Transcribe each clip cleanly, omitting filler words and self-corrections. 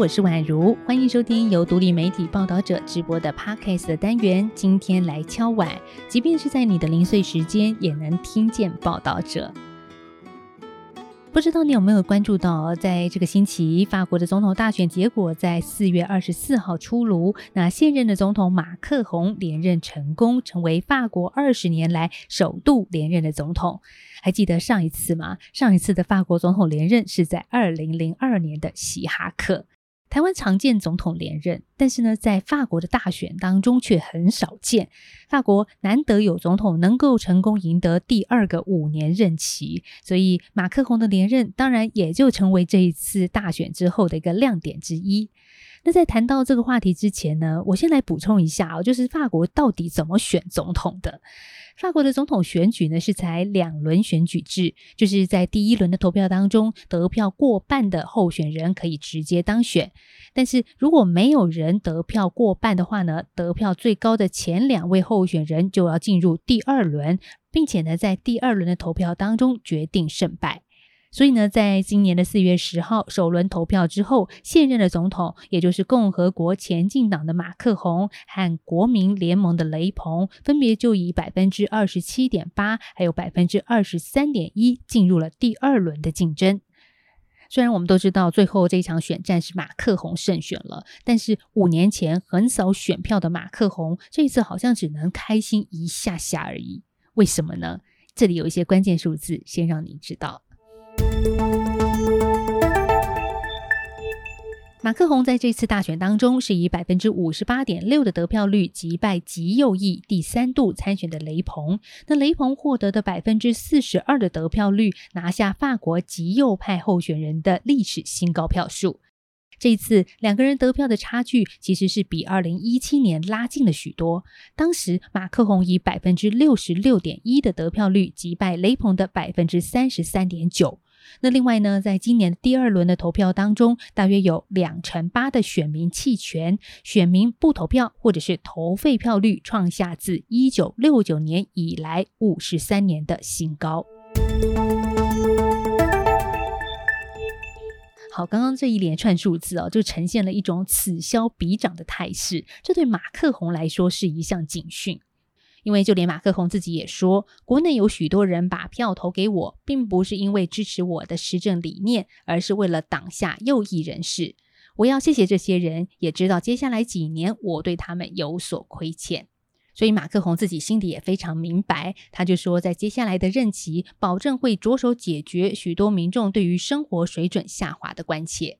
我是婉如，欢迎收听由独立媒体报道者直播的 Podcast 的单元。今天来敲碗，即便是在你的零碎时间，也能听见报道者。不知道你有没有关注到，在这个星期法国的总统大选结果在4月24号出炉，那现任的总统马克宏连任成功，成为法国20年来首度连任的总统。还记得上一次吗？上一次的法国总统连任是在2002年的希哈克。台湾常见总统连任，但是呢，在法国的大选当中却很少见。法国难得有总统能够成功赢得第二个5年任期，所以马克宏的连任当然也就成为这一次大选之后的一个亮点之一。那在谈到这个话题之前呢，我先来补充一下就是法国到底怎么选总统的。法国的总统选举呢是采2轮选举制，就是在第一轮的投票当中，得票过半的候选人可以直接当选。但是如果没有人得票过半的话呢，得票最高的前2位候选人就要进入第二轮，并且呢在第2轮的投票当中决定胜败。所以呢，在今年的4月10号首轮投票之后，现任的总统也就是共和国前进党的马克宏和国民联盟的雷鹏分别就以 27.8% 还有 23.1% 进入了第2轮的竞争。虽然我们都知道最后这场选战是马克宏胜选了，但是5年前很少选票的马克宏这一次好像只能开心一下下而已。为什么呢？这里有一些关键数字先让你知道。马克宏在这次大选当中是以 58.6% 的得票率击败极右翼第3度参选的雷鹏，那雷鹏获得的 42% 的得票率拿下法国极右派候选人的历史新高票数。这一次2个人得票的差距其实是比2017年拉近了许多，当时马克宏以 66.1% 的得票率击败雷鹏的 33.9%。那另外呢，在今年第2轮的投票当中，大约有28%的选民弃权，选民不投票或者是投废票率创下自1969年以来53年的新高。好，刚刚这一连串数字就呈现了一种此消彼长的态势，这对马克宏来说是一项警讯。因为就连马克宏自己也说，国内有许多人把票投给我，并不是因为支持我的施政理念，而是为了挡下右翼人士。我要谢谢这些人，也知道接下来几年我对他们有所亏欠。所以马克宏自己心里也非常明白，他就说在接下来的任期，保证会着手解决许多民众对于生活水准下滑的关切。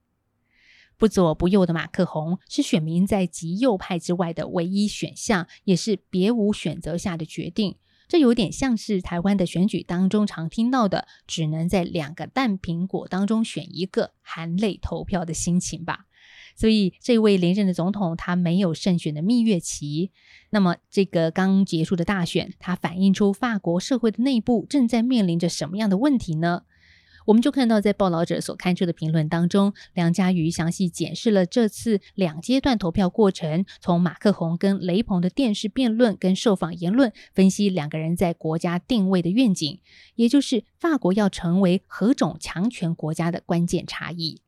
不左不右的马克宏是选民在极右派之外的唯一选项，也是别无选择下的决定。这有点像是台湾的选举当中常听到的，只能在2个烂苹果当中选一个，含泪投票的心情吧。所以这位连任的总统他没有胜选的蜜月期，那么这个刚结束的大选，它反映出法国社会的内部正在面临着什么样的问题呢？我们就看到在报道者所刊出的评论当中，梁家瑜详细解释了这次2阶段投票过程，从马克宏跟雷鹏的电视辩论跟受访言论，分析2个人在国家定位的愿景，也就是法国要成为何种强权国家的关键差异。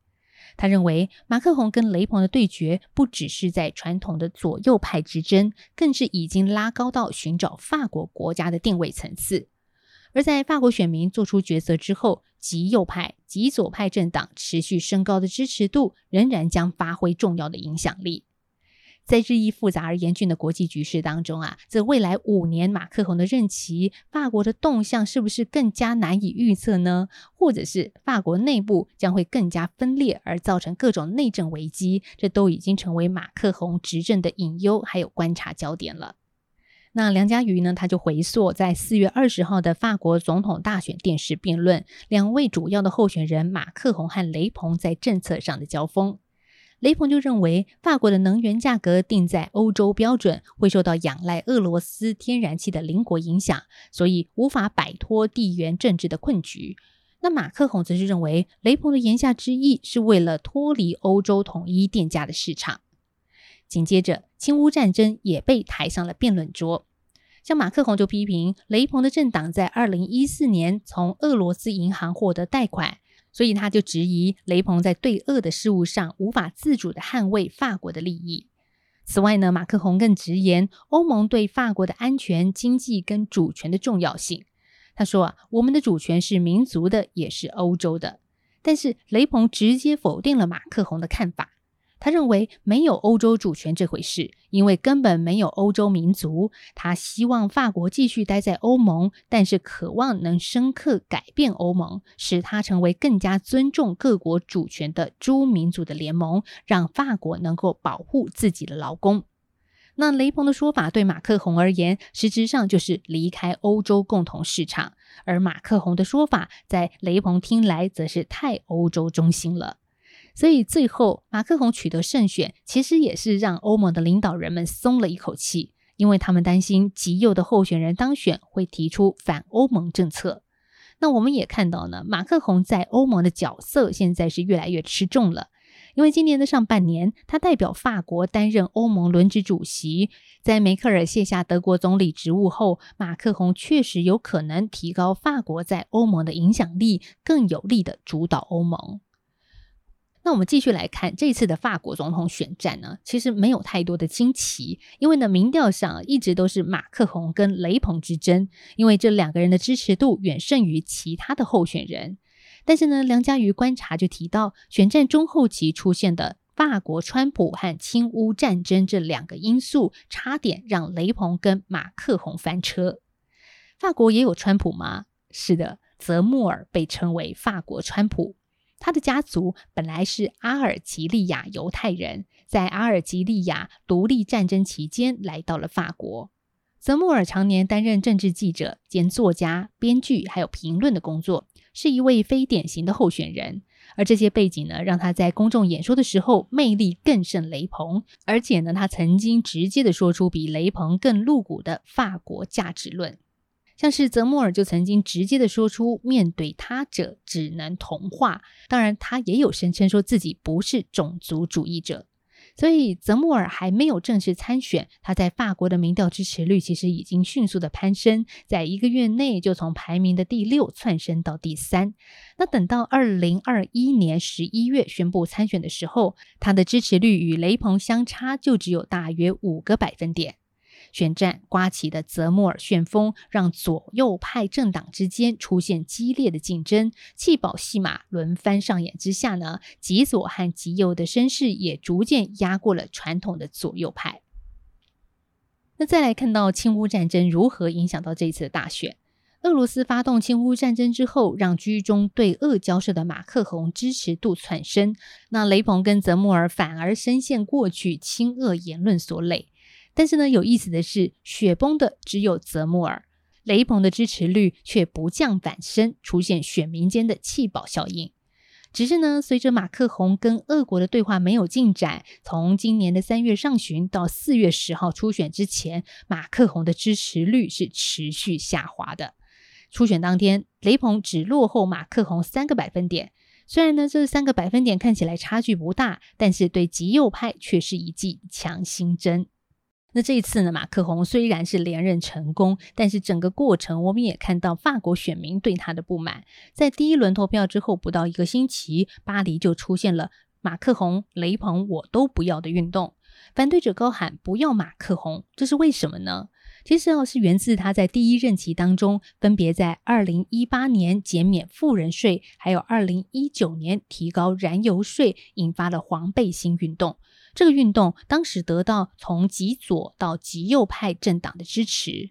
他认为马克宏跟雷鹏的对决不只是在传统的左右派之争，更是已经拉高到寻找法国国家的定位层次。而在法国选民做出抉择之后，极右派、极左派政党持续升高的支持度仍然将发挥重要的影响力。在日益复杂而严峻的国际局势当中这未来5年马克宏的任期，法国的动向是不是更加难以预测呢？或者是法国内部将会更加分裂，而造成各种内政危机，这都已经成为马克宏执政的隐忧还有观察焦点了。那梁家瑜呢，他就回溯在4月20号的法国总统大选电视辩论，2位主要的候选人马克宏和雷鹏在政策上的交锋。雷鹏就认为法国的能源价格定在欧洲标准，会受到仰赖俄罗斯天然气的邻国影响，所以无法摆脱地缘政治的困局。那马克宏则是认为雷鹏的言下之意是为了脱离欧洲统一电价的市场。紧接着亲乌战争也被抬上了辩论桌，像马克宏就批评雷鹏的政党在2014年从俄罗斯银行获得贷款，所以他就质疑雷鹏在对俄的事务上无法自主地捍卫法国的利益。此外呢，马克宏更直言欧盟对法国的安全、经济跟主权的重要性。他说我们的主权是民族的，也是欧洲的。但是雷鹏直接否定了马克宏的看法。他认为没有欧洲主权这回事，因为根本没有欧洲民族。他希望法国继续待在欧盟，但是渴望能深刻改变欧盟，使它成为更加尊重各国主权的诸民族的联盟，让法国能够保护自己的劳工。那雷鹏的说法对马克宏而言，实质上就是离开欧洲共同市场，而马克宏的说法在雷鹏听来则是太欧洲中心了。所以最后马克宏取得胜选，其实也是让欧盟的领导人们松了一口气，因为他们担心极右的候选人当选会提出反欧盟政策。那我们也看到呢，马克宏在欧盟的角色现在是越来越吃重了，因为今年的上半年他代表法国担任欧盟轮值主席，在梅克尔卸下德国总理职务后，马克宏确实有可能提高法国在欧盟的影响力，更有力地主导欧盟。那我们继续来看这次的法国总统选战呢，其实没有太多的惊奇，因为呢民调上一直都是马克宏跟雷鹏之争，因为这两个人的支持度远胜于其他的候选人。但是呢，梁家瑜观察就提到，选战中后期出现的法国川普和亲乌战争这两个因素，差点让雷鹏跟马克宏翻车。法国也有川普吗？是的，泽穆尔被称为法国川普。他的家族本来是阿尔及利亚犹太人，在阿尔及利亚独立战争期间来到了法国。泽穆尔常年担任政治记者兼作家、编剧还有评论的工作，是一位非典型的候选人。而这些背景呢，让他在公众演说的时候魅力更胜雷鹏，而且呢，他曾经直接的说出比雷鹏更露骨的法国价值论。像是泽穆尔就曾经直接的说出面对他者只能同化，当然他也有声称说自己不是种族主义者。所以泽穆尔还没有正式参选，他在法国的民调支持率其实已经迅速的攀升，在一个月内就从排名的第6窜升到第3。那等到2021年11月宣布参选的时候，他的支持率与雷鹏相差就只有大约5个百分点。选战刮起的泽穆尔旋风，让左右派政党之间出现激烈的竞争，弃保戏码轮番上演之下呢，极左和极右的声势也逐渐压过了传统的左右派。那再来看到亲乌战争如何影响到这一次的大选。俄罗斯发动亲乌战争之后，让居中对俄交涉的马克宏支持度蹿升，那雷鹏跟泽穆尔反而深陷过去亲俄言论所累。但是呢，有意思的是，雪崩的只有泽穆尔，雷鹏的支持率却不降反升，出现选民间的弃保效应。只是呢，随着马克宏跟俄国的对话没有进展，从今年的3月上旬到4月10号初选之前，马克宏的支持率是持续下滑的。初选当天，雷鹏只落后马克宏3个百分点。虽然呢，这3个百分点看起来差距不大，但是对极右派却是一剂强心针。那这一次呢，马克宏虽然是连任成功，但是整个过程我们也看到法国选民对他的不满。在第一轮投票之后不到一个星期，巴黎就出现了马克宏、雷鹏我都不要的运动。反对者高喊不要马克宏，这是为什么呢？其实是源自他在第一任期当中，分别在2018年减免富人税，还有2019年提高燃油税，引发了黄背心运动。这个运动当时得到从极左到极右派政党的支持。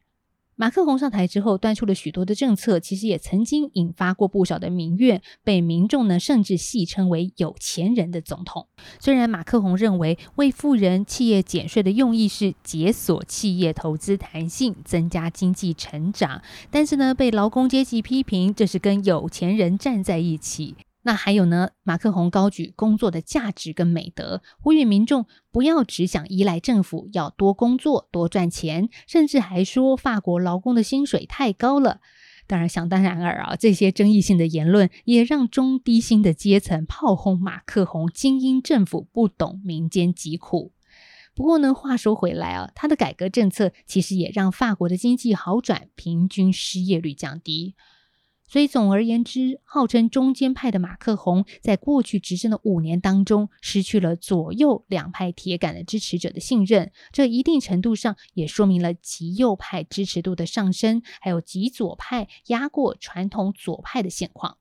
马克宏上台之后端出了许多的政策，其实也曾经引发过不少的民怨，被民众呢甚至戏称为有钱人的总统。虽然马克宏认为为富人企业减税的用意是解锁企业投资弹性，增加经济成长，但是呢被劳工阶级批评这是跟有钱人站在一起。那还有呢，马克宏高举工作的价值跟美德，呼吁民众不要只想依赖政府，要多工作多赚钱，甚至还说法国劳工的薪水太高了。当然想当然尔，这些争议性的言论也让中低薪的阶层炮轰马克宏精英政府不懂民间疾苦。不过呢，话说回来他的改革政策其实也让法国的经济好转，平均失业率降低。所以总而言之，号称中间派的马克宏在过去执政的5年当中，失去了左右两派铁杆的支持者的信任，这一定程度上也说明了极右派支持度的上升，还有极左派压过传统左派的现况。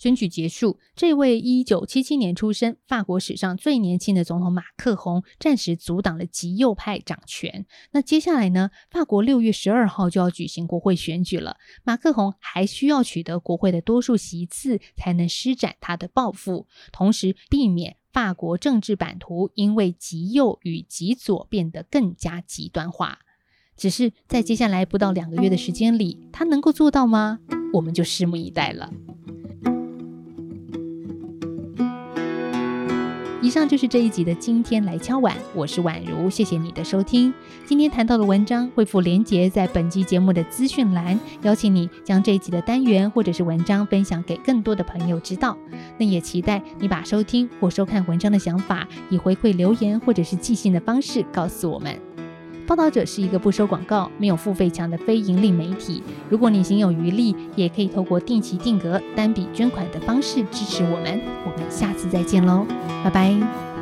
选举结束，这位1977年出生、法国史上最年轻的总统马克宏暂时阻挡了极右派掌权。那接下来呢，法国6月12号就要举行国会选举了，马克宏还需要取得国会的多数席次才能施展他的抱负，同时避免法国政治版图因为极右与极左变得更加极端化。只是在接下来不到2个月的时间里，他能够做到吗？我们就拭目以待了。以上就是这一集的今天来敲碗，我是宛如，谢谢你的收听。今天谈到的文章会附连结在本集节目的资讯栏，邀请你将这一集的单元或者是文章分享给更多的朋友知道。那也期待你把收听或收看文章的想法以回馈留言或者是寄信的方式告诉我们。报道者是一个不收广告、没有付费墙的非盈利媒体，如果你行有余力，也可以透过定期定额、单笔捐款的方式支持我们。我们下次再见喽，拜拜。